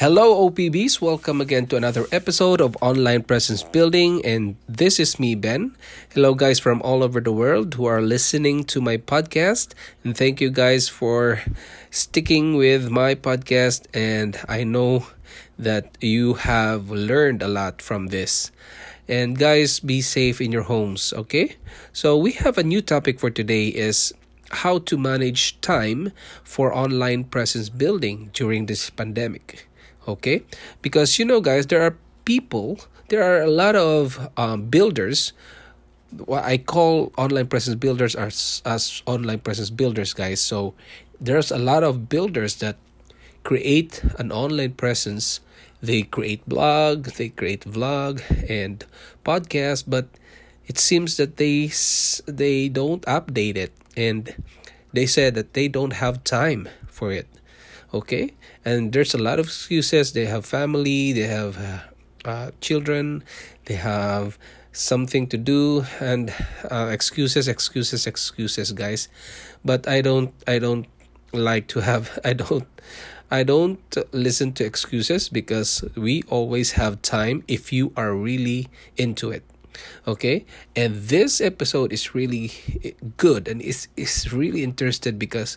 Hello OPBs, welcome again to another episode of Online Presence Building, and this is me, Ben. Hello guys from all over the world who are listening to my podcast, and thank you guys for sticking with my podcast, and I know that you have learned a lot from this. And guys, be safe in your homes, okay? So we have a new topic for today is how to manage time for online presence building during this pandemic. Okay, because you know guys, there are a lot of builders. What I call online presence builders are as online presence builders, guys. So there's a lot of builders that create an online presence. They create blog, they create vlog and podcast, but it seems that they don't update it, and they said that they don't have time for it. Okay, and there's a lot of excuses. They have family, they have children, they have something to do, and excuses, guys. But I don't like to have. I don't listen to excuses, because we always have time if you are really into it. Okay, and this episode is really good, and it's really interesting because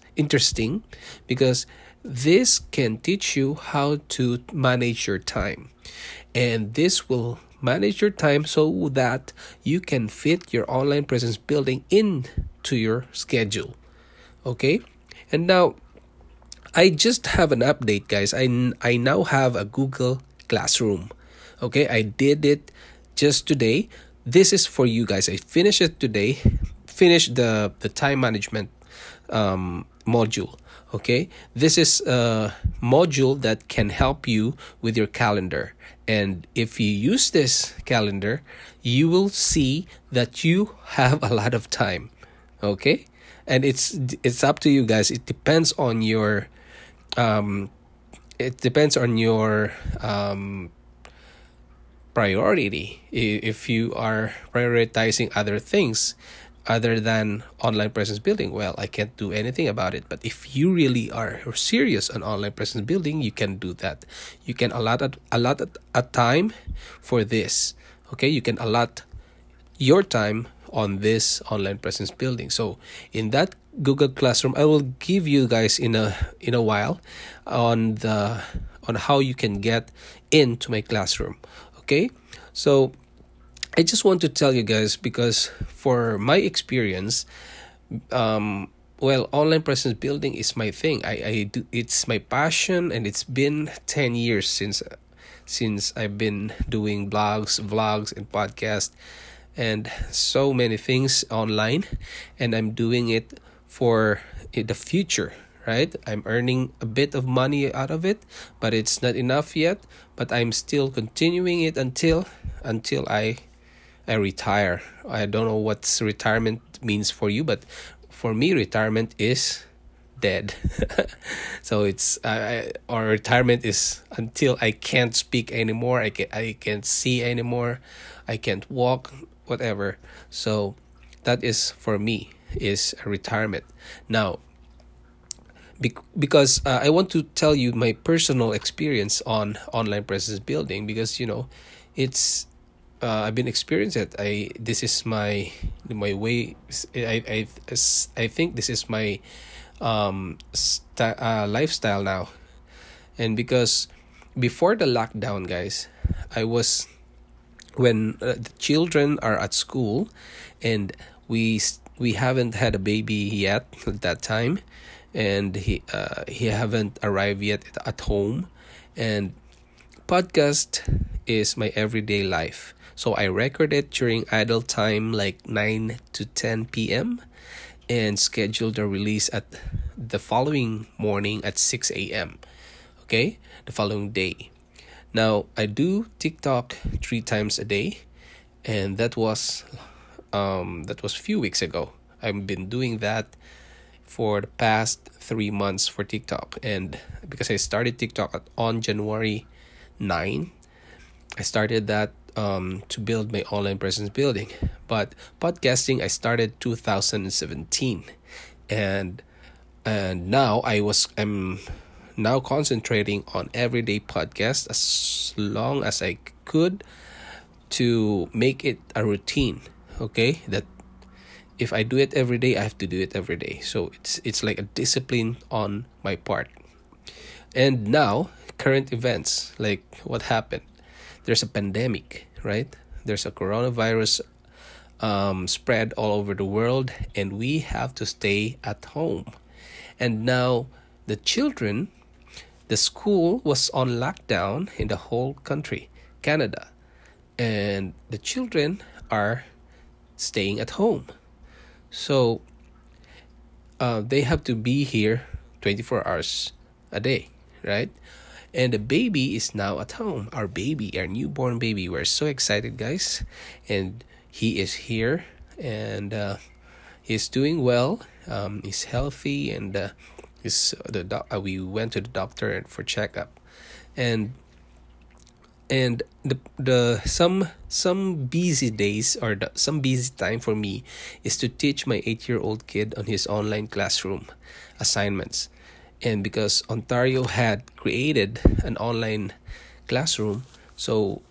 this can teach you how to manage your time, and this will manage your time so that you can fit your online presence building into your schedule. Okay, and now I just have an update, guys. I now have a Google Classroom. Okay, I did it just today. This is for you guys. I finished it today. Finished the time management module. Okay, this is a module that can help you with your calendar. And if you use this calendar, you will see that you have a lot of time. Okay, and it's up to you guys. It depends on your priority. If you are prioritizing other things other than online presence building, well, I can't do anything about it. But if you really are serious on online presence building, you can do that. You can allot time for this. Okay, you can allot your time on this online presence building. So in that Google Classroom, I will give you guys in a while on how you can get into my classroom. Okay, so I just want to tell you guys, because for my experience, online presence building is my thing. It's my passion, and it's been 10 years since I've been doing blogs, vlogs, and podcasts, and so many things online, and I'm doing it for the future. Right, I'm earning a bit of money out of it, but it's not enough yet. But I'm still continuing it until I retire. I don't know what retirement means for you, but for me, retirement is dead. So it's or retirement is until I can't speak anymore. I can't see anymore. I can't walk, whatever. So that is for me is retirement now. Because I want to tell you my personal experience on online presence building, because you know, it's I've been experiencing it. This is my way. I think this is my lifestyle now, and because before the lockdown, guys, I was when the children are at school, and we haven't had a baby yet at that time. And he haven't arrived yet at home, and podcast is my everyday life. So I record it during idle time, like 9 to 10 p.m. and schedule the release at the following morning at 6 a.m. Okay, the following day. Now, I do TikTok 3 times a day, and that was a few weeks ago. I've been doing that for the past 3 months for TikTok, and because I started TikTok on January 9, I started that to build my online presence building. But podcasting, I started 2017, and now I'm now concentrating on everyday podcast as long as I could to make it a routine. Okay, that if I do it every day, I have to do it every day. So it's like a discipline on my part. And now, current events, like what happened. There's a pandemic, right? There's a coronavirus spread all over the world, and we have to stay at home. And now the children, the school was on lockdown in the whole country, Canada. And the children are staying at home. So they have to be here 24 hours a day, right? And the baby is now at home. Our baby, our newborn baby. We're so excited, guys. And he is here, and he's doing well. He's healthy, and we went to the doctor for checkup, and some busy days or some busy time for me is to teach my 8-year-old kid on his online classroom assignments. And because Ontario had created an online classroom, so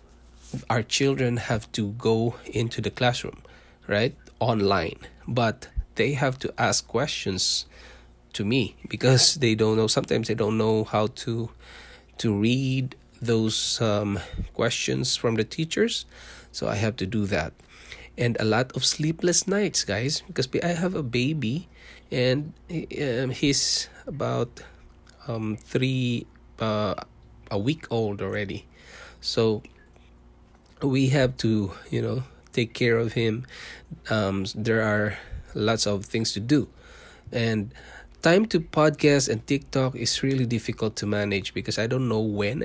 our children have to go into the classroom, right? Online. But they have to ask questions to me because they don't know. Sometimes they don't know how to read those questions from the teachers. So I have to do that. And a lot of sleepless nights, guys, because I have a baby, and he's about 3 a week old already. So we have to, take care of him. There are lots of things to do, and time to podcast and TikTok is really difficult to manage because I don't know when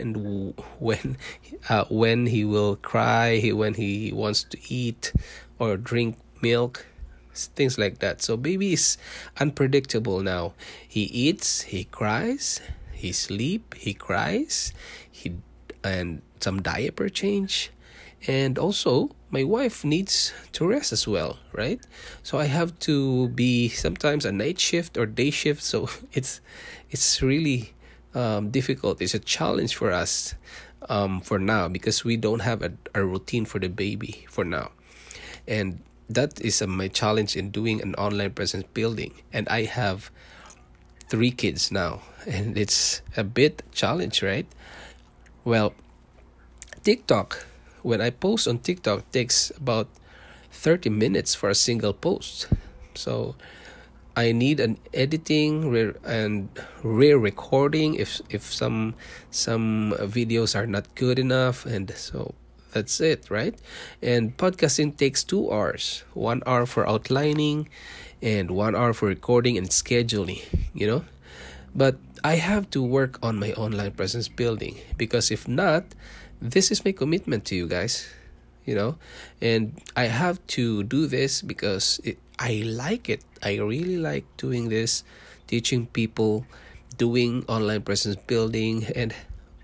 he will cry, when he wants to eat or drink milk, things like that. So baby is unpredictable now. He eats, he cries, he sleep, he cries, and some diaper change. And also my wife needs to rest as well, right? So I have to be sometimes a night shift or day shift. So it's really difficult. It's a challenge for us for now because we don't have a routine for the baby for now. And that is my challenge in doing an online presence building. And I have 3 kids now, and it's a bit challenge, right? Well, TikTok, when I post on TikTok, it takes about 30 minutes for a single post. So I need an editing and re-recording if some videos are not good enough, and so that's it, right? And podcasting takes 2 hours, 1 hour for outlining and 1 hour for recording and scheduling, But I have to work on my online presence building because if not, this is my commitment to you guys, And I have to do this because I like it. I really like doing this, teaching people, doing online presence building, and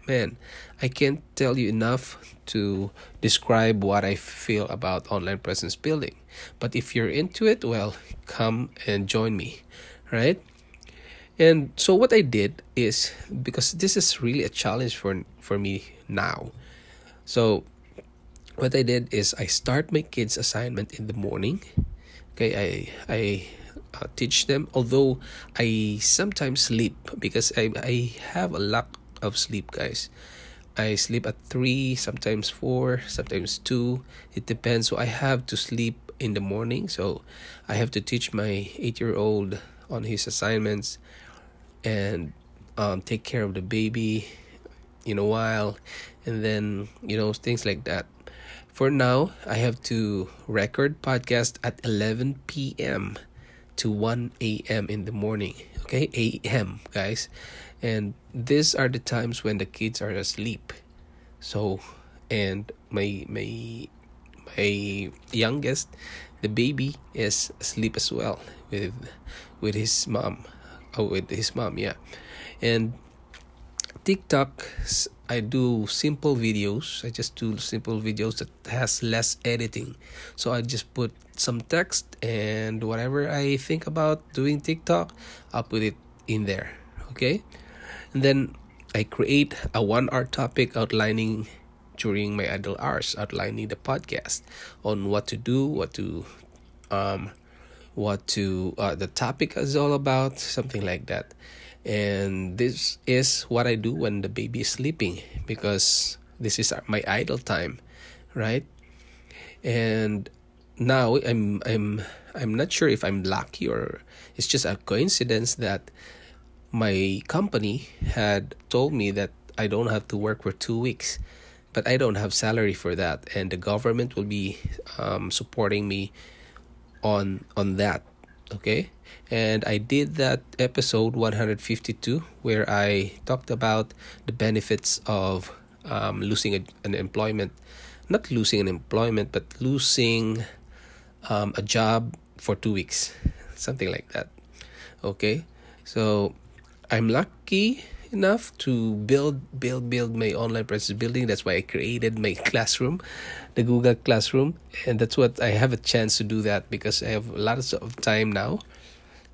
man, I can't tell you enough to describe what I feel about online presence building. But if you're into it, well, come and join me, right? And so what I did is, because this is really a challenge for me now. So what I did is I start my kids' assignment in the morning. Okay, I teach them, although I sometimes sleep because I have a lack of sleep, guys. I sleep at 3, sometimes 4, sometimes 2. It depends. So I have to sleep in the morning. So I have to teach my 8-year-old on his assignments and take care of the baby in a while, and then things like that. For now, I have to record podcast at 11 p.m. to 1 a.m. in the morning. Okay, a.m., guys. And these are the times when the kids are asleep. So, and my youngest, the baby, is asleep as well with his mom, yeah. And TikTok, I do simple videos. I just do simple videos that has less editing. So I just put some text and whatever I think about doing TikTok, I'll put it in there, okay? And then I create a 1 hour topic outlining during my idle hours, outlining the podcast on what to do, the topic is all about, something like that. And this is what I do when the baby is sleeping, because this is my idle time, right? And now I'm not sure if I'm lucky or it's just a coincidence that my company had told me that I don't have to work for 2 weeks, but I don't have salary for that, and the government will be supporting me on that. Okay, and I did that episode 152 where I talked about the benefits of losing a job for 2 weeks, something like that. Okay, so I'm lucky enough to build my online presence building. That's why I created my classroom, the Google Classroom, and that's what I have a chance to do that because I have lots of time now,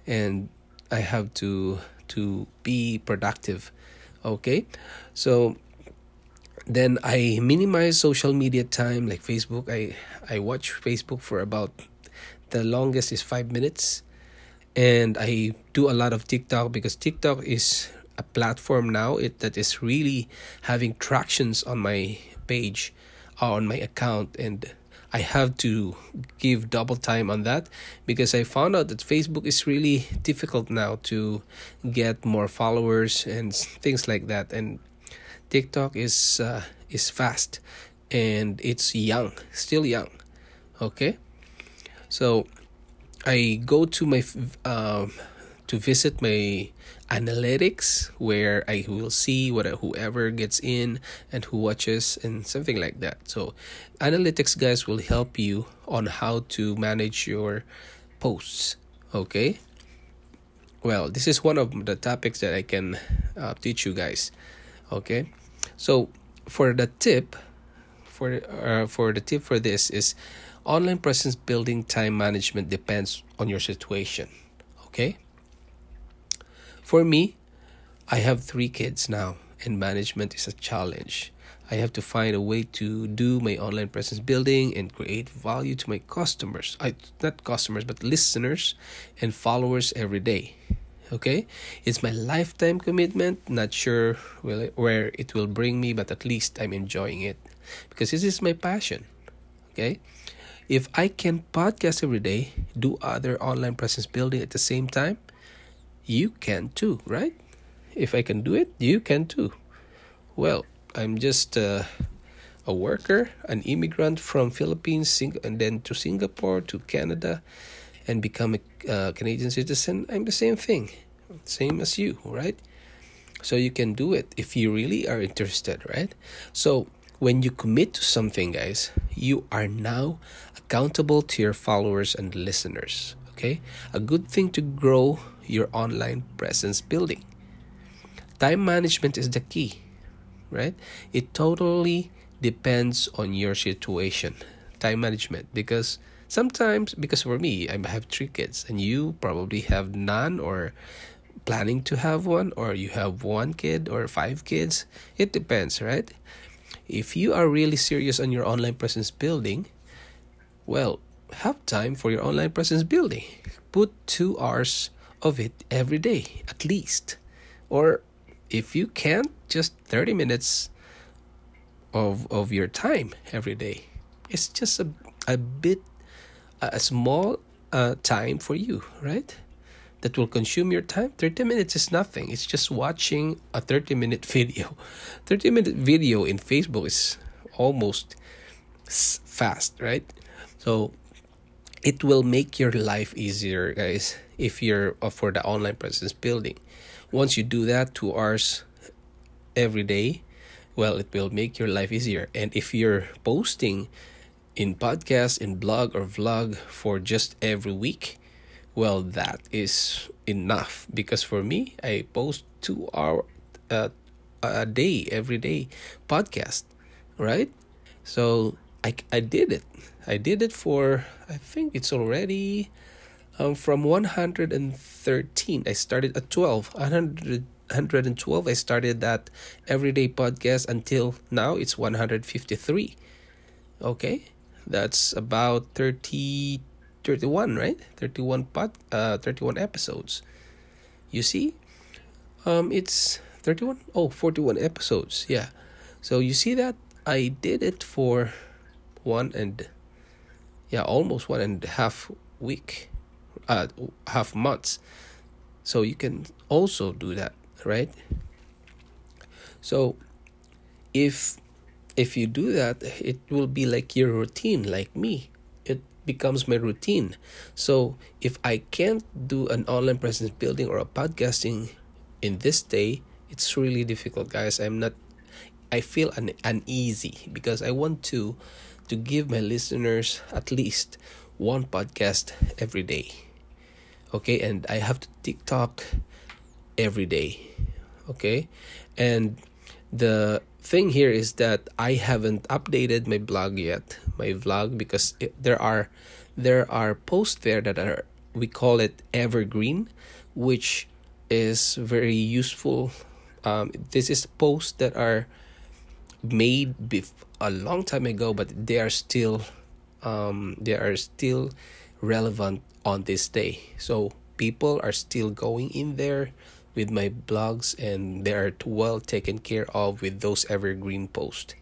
and I have to be productive. Okay, so then I minimize social media time like Facebook. I watch Facebook for about, the longest is 5 minutes, and I do a lot of TikTok because TikTok is a platform now that is really having tractions on my page, on my account, and I have to give double time on that because I found out that Facebook is really difficult now to get more followers and things like that, and TikTok is fast and it's still young. Okay, so I go to my to visit my analytics where I will see whoever gets in and who watches and something like that. So analytics guys will help you on how to manage your posts. Okay, well, this is one of the topics that I can teach you guys. Okay, so for the tip for this is online presence building time management depends on your situation. Okay. For me, I have 3 kids now, and management is a challenge. I have to find a way to do my online presence building and create value to my customers. Not customers, but listeners and followers every day. Okay? It's my lifetime commitment. Not sure where it will bring me, but at least I'm enjoying it because this is my passion. Okay? If I can podcast every day, do other online presence building at the same time, you can too, right? If I can do it, you can too. Well, I'm just a worker, an immigrant from Philippines, and then to Singapore, to Canada, and become a Canadian citizen. I'm the same thing, same as you, right? So you can do it if you really are interested, right? So when you commit to something, guys, you are now accountable to your followers and listeners. Okay, a good thing to grow your online presence building. Time management is the key, right? It totally depends on your situation. Time management, because for me, I have 3 kids, and you probably have none or planning to have one, or you have 1 kid or 5 kids. It depends, right? If you are really serious on your online presence building, well, have time for your online presence building. Put 2 hours of it every day at least, or if you can't, just 30 minutes of your time every day. It's just a small time for you, right? That will consume your time. 30 minutes is nothing. It's just watching a 30-minute video. 30-minute video in Facebook is almost fast, right? So it will make your life easier, guys, if you're for the online presence building. Once you do that, 2 hours every day, well, it will make your life easier. And if you're posting in podcast, in blog or vlog for just every week, well, that is enough, because for me, I post 2 hours a day, every day podcast, right? So I did it. I did it for, I think it's already from 113. I started at 12. 112, I started that everyday podcast until now. It's 153. Okay, that's about 31, right? 31 episodes. You see, it's 31. Oh, 41 episodes. Yeah. So you see that I did it for almost 1.5 week, half months. So you can also do that, right? So if you do that, it will be like your routine, like me. It becomes my routine. So if I can't do an online presence building or a podcasting in this day, it's really difficult, guys. I feel uneasy because I want to give my listeners at least one podcast every day. Okay, and I have to TikTok every day. Okay, and the thing here is that I haven't updated my blog yet, my vlog, because there are posts there that are, we call it evergreen, which is very useful. This is posts that are made a long time ago, but they are still relevant on this day. So people are still going in there with my blogs, and they are well taken care of with those evergreen posts.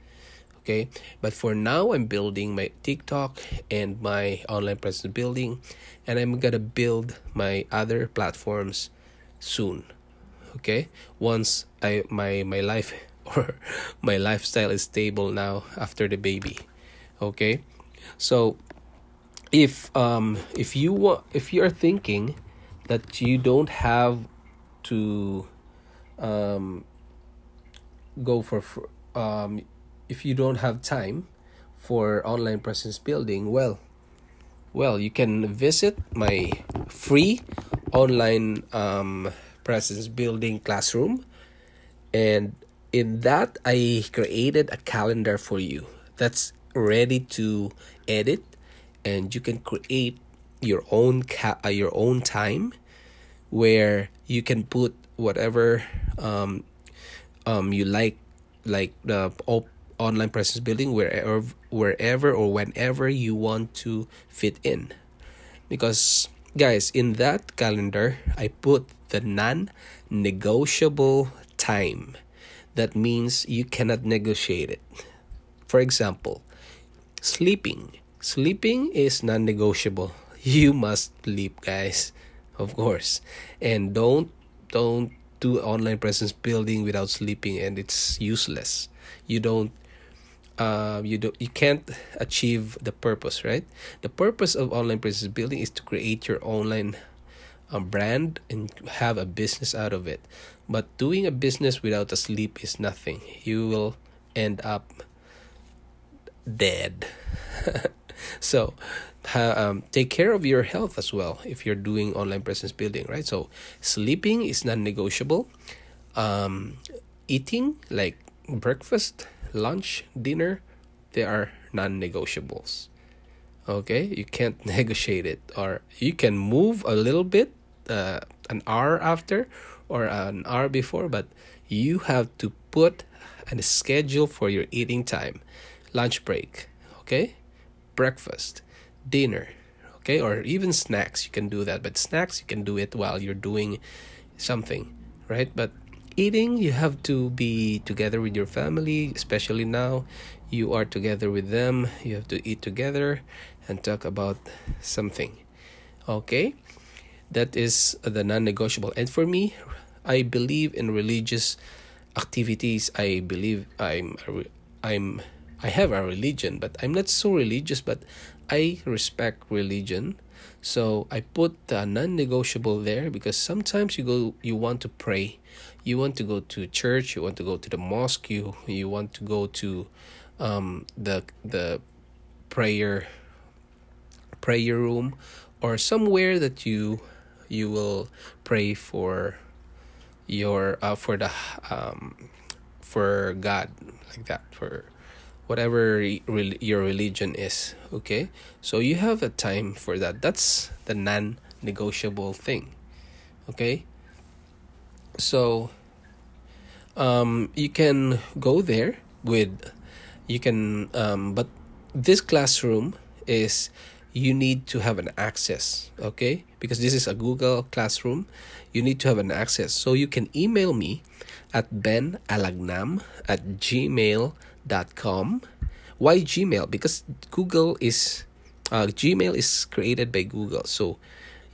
Okay, but for now, I'm building my TikTok and my online presence building, and I'm gonna build my other platforms soon. Okay, once my life or my lifestyle is stable now after the baby. Okay, so if you are thinking that you don't have to go for if you don't have time for online presence building, well you can visit my free online presence building classroom, and in that I created a calendar for you that's ready to edit. And you can create your own your own time, where you can put whatever you like the online presence building wherever or whenever you want to fit in. Because guys, in that calendar, I put the non-negotiable time. That means you cannot negotiate it. For example, sleeping. Sleeping is non-negotiable. You must sleep, guys, of course. And don't do online presence building without sleeping, and it's useless. You can't achieve the purpose, right? The purpose of online presence building is to create your online brand and have a business out of it. But doing a business without a sleep is nothing. You will end up dead. So take care of your health as well if you're doing online presence building, right? So sleeping is non-negotiable. Eating, like breakfast, lunch, dinner, they are non-negotiables. Okay, you can't negotiate it. Or you can move a little bit an hour after or an hour before, but you have to put a schedule for your eating time, lunch break, okay, breakfast, dinner, okay, or even snacks. You can do that, but snacks you can do it while you're doing something, right? But eating, you have to be together with your family, especially now you are together with them. You have to eat together and talk about something. Okay, that is the non-negotiable. And for me, I believe in religious activities. I believe I have a religion, but I'm not so religious, but I respect religion. So I put the non-negotiable there because sometimes you want to pray, you want to go to church, you want to go to the mosque, you want to go to the prayer room, or somewhere that you will pray for your for God, like that, for whatever your religion is. Okay, so you have a time for that. That's the non-negotiable thing. Okay, so you can go there with, you can but this classroom is, you need to have an access, okay? Because this is a Google Classroom, you need to have an access. So you can email me at benalagnam@gmail.com. Why Gmail? Because Gmail is created by Google. So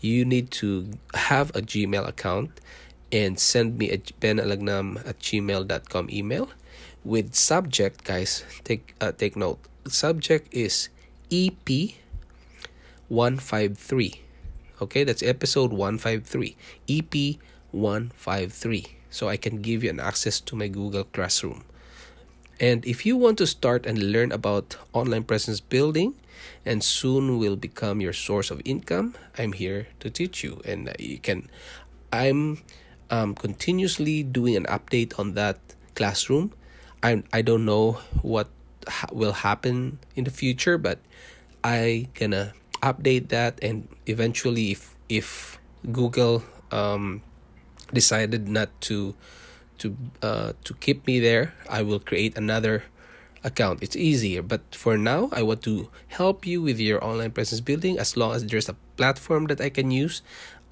you need to have a Gmail account and send me at benalagnam@gmail.com email with subject, guys. Take note. Subject is EP 153. Okay, that's episode 153, EP 153. So I can give you an access to my Google Classroom. And if you want to start and learn about online presence building and soon will become your source of income, I'm here to teach you. And you can, I'm continuously doing an update on that classroom. I don't know what will happen in the future, but I gonna update that, and eventually if Google decided not to keep me there, I will create another account. It's easier, but for now I want to help you with your online presence building. As long as there's a platform that I can use,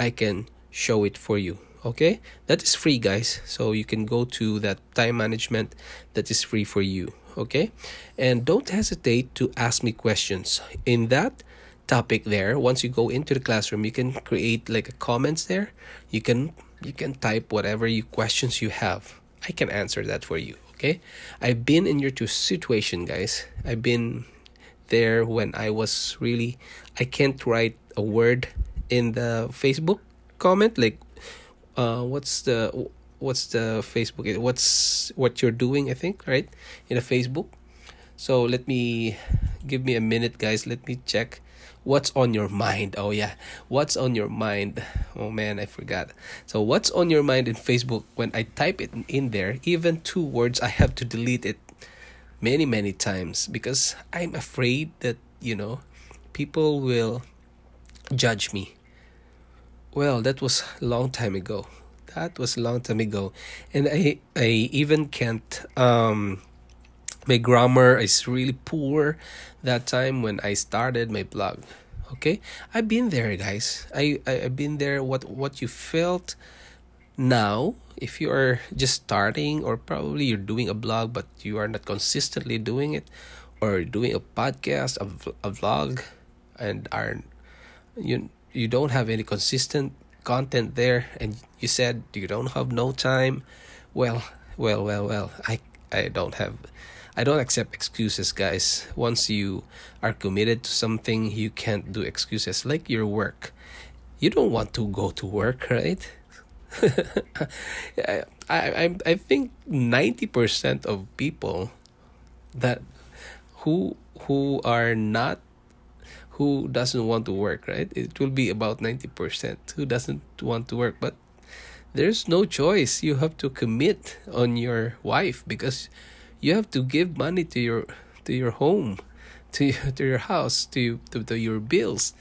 I can show it for you. Okay, that is free, guys, so you can go to that time management. That is free for you. Okay, and don't hesitate to ask me questions in that topic there. Once you go into the classroom, you can create like a comments there. You can type whatever questions you have. I can answer that for you. Okay, I've been in your situation, guys. I've been there when I was really, I can't write a word in the Facebook comment, like what's the Facebook, what's what you're doing, I think, right, in a Facebook. So give me a minute, guys. Let me check what's on your mind. Oh yeah, what's on your mind. Oh man, I forgot. So what's on your mind in Facebook, when I type it in there, even 2 words, I have to delete it many times because I'm afraid that, you know, people will judge me. Well, that was a long time ago. And I even can't, my grammar is really poor that time when I started my blog. Okay, I've been there, guys. I've been there. What you felt now, if you are just starting, or probably you're doing a blog but you are not consistently doing it, or doing a podcast, a vlog, and are you don't have any consistent content there, and you said you don't have no time. Well, I don't accept excuses, guys. Once you are committed to something, you can't do excuses. Like your work, you don't want to go to work, right? I think 90% of people that who are not, who doesn't want to work, right? It will be about 90% who doesn't want to work. But there's no choice. You have to commit on your wife because you have to give money to your home, to your house, to your bills,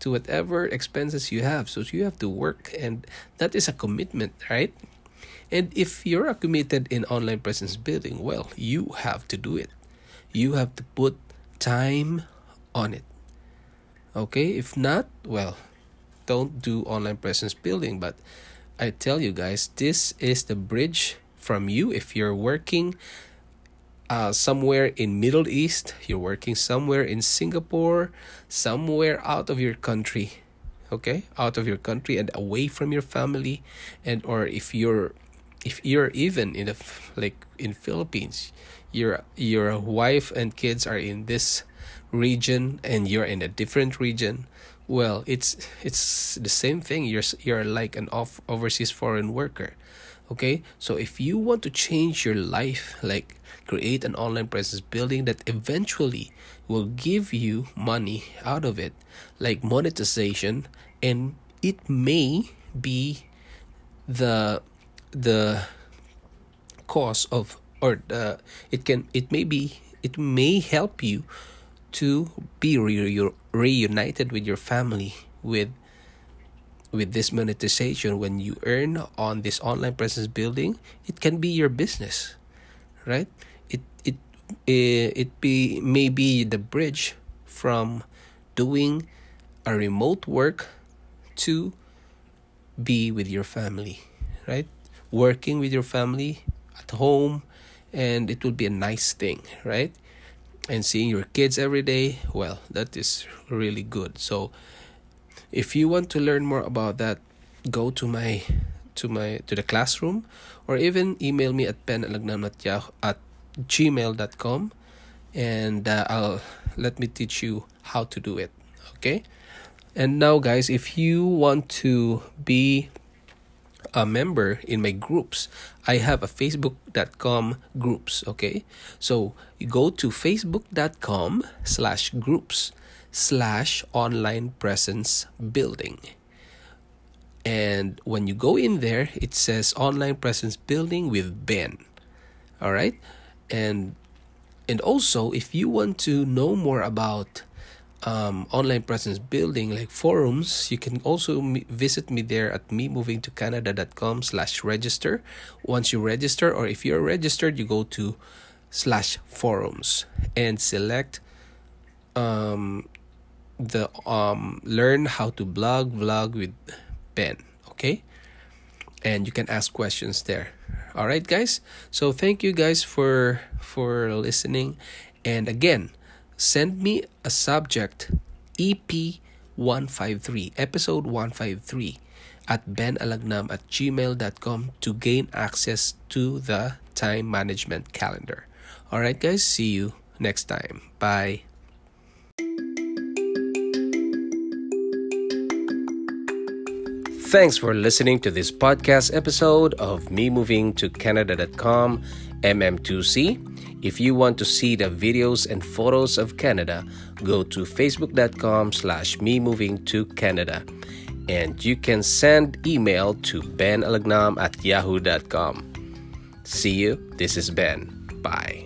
to whatever expenses you have. So you have to work, and that is a commitment, right? And if you're committed in online presence building, well, you have to do it. You have to put time on it. Okay, if not, well, don't do online presence building. But I tell you guys, this is the bridge from you. If you're working somewhere in Middle East, you're working somewhere in Singapore, somewhere out of your country, okay, out of your country and away from your family, and or if you're even in in Philippines, your wife and kids are in this region and you're in a different region, Well, it's the same thing. You're like an overseas foreign worker. Okay, so if you want to change your life, like create an online presence building that eventually will give you money out of it, like monetization, and it may be the cause of, or it may help you to be reunited with your family with this monetization. When you earn on this online presence building, it can be your business, right? It may be the bridge from doing a remote work to be with your family, right? Working with your family at home, and it will be a nice thing, right? And seeing your kids every day, well, that is really good. So if you want to learn more about that, go to the classroom, or even email me at penalagnam@gmail.com, and let me teach you how to do it. Okay. And now, guys, if you want to be a member in my groups, I have a facebook.com groups. Okay, so you go to facebook.com/groups/online presence building, and when you go in there, it says online presence building with Ben. All right, and also if you want to know more about online presence building, like forums, you can also visit me there at memovingtocanada.com/register. Once you register, or if you're registered, you go to /forums and select the learn how to vlog with Ben. Okay, and you can ask questions there. All right, guys, so thank you guys for listening, and again, send me a subject, episode 153 at benalagnam@gmail.com to gain access to the time management calendar. All right, guys, see you next time. Bye. Thanks for listening to this podcast episode of Me Moving to Canada.com MM2C. If you want to see the videos and photos of Canada, go to facebook.com/memovingtocanada, and you can send email to benalagnam@yahoo.com. See you. This is Ben. Bye.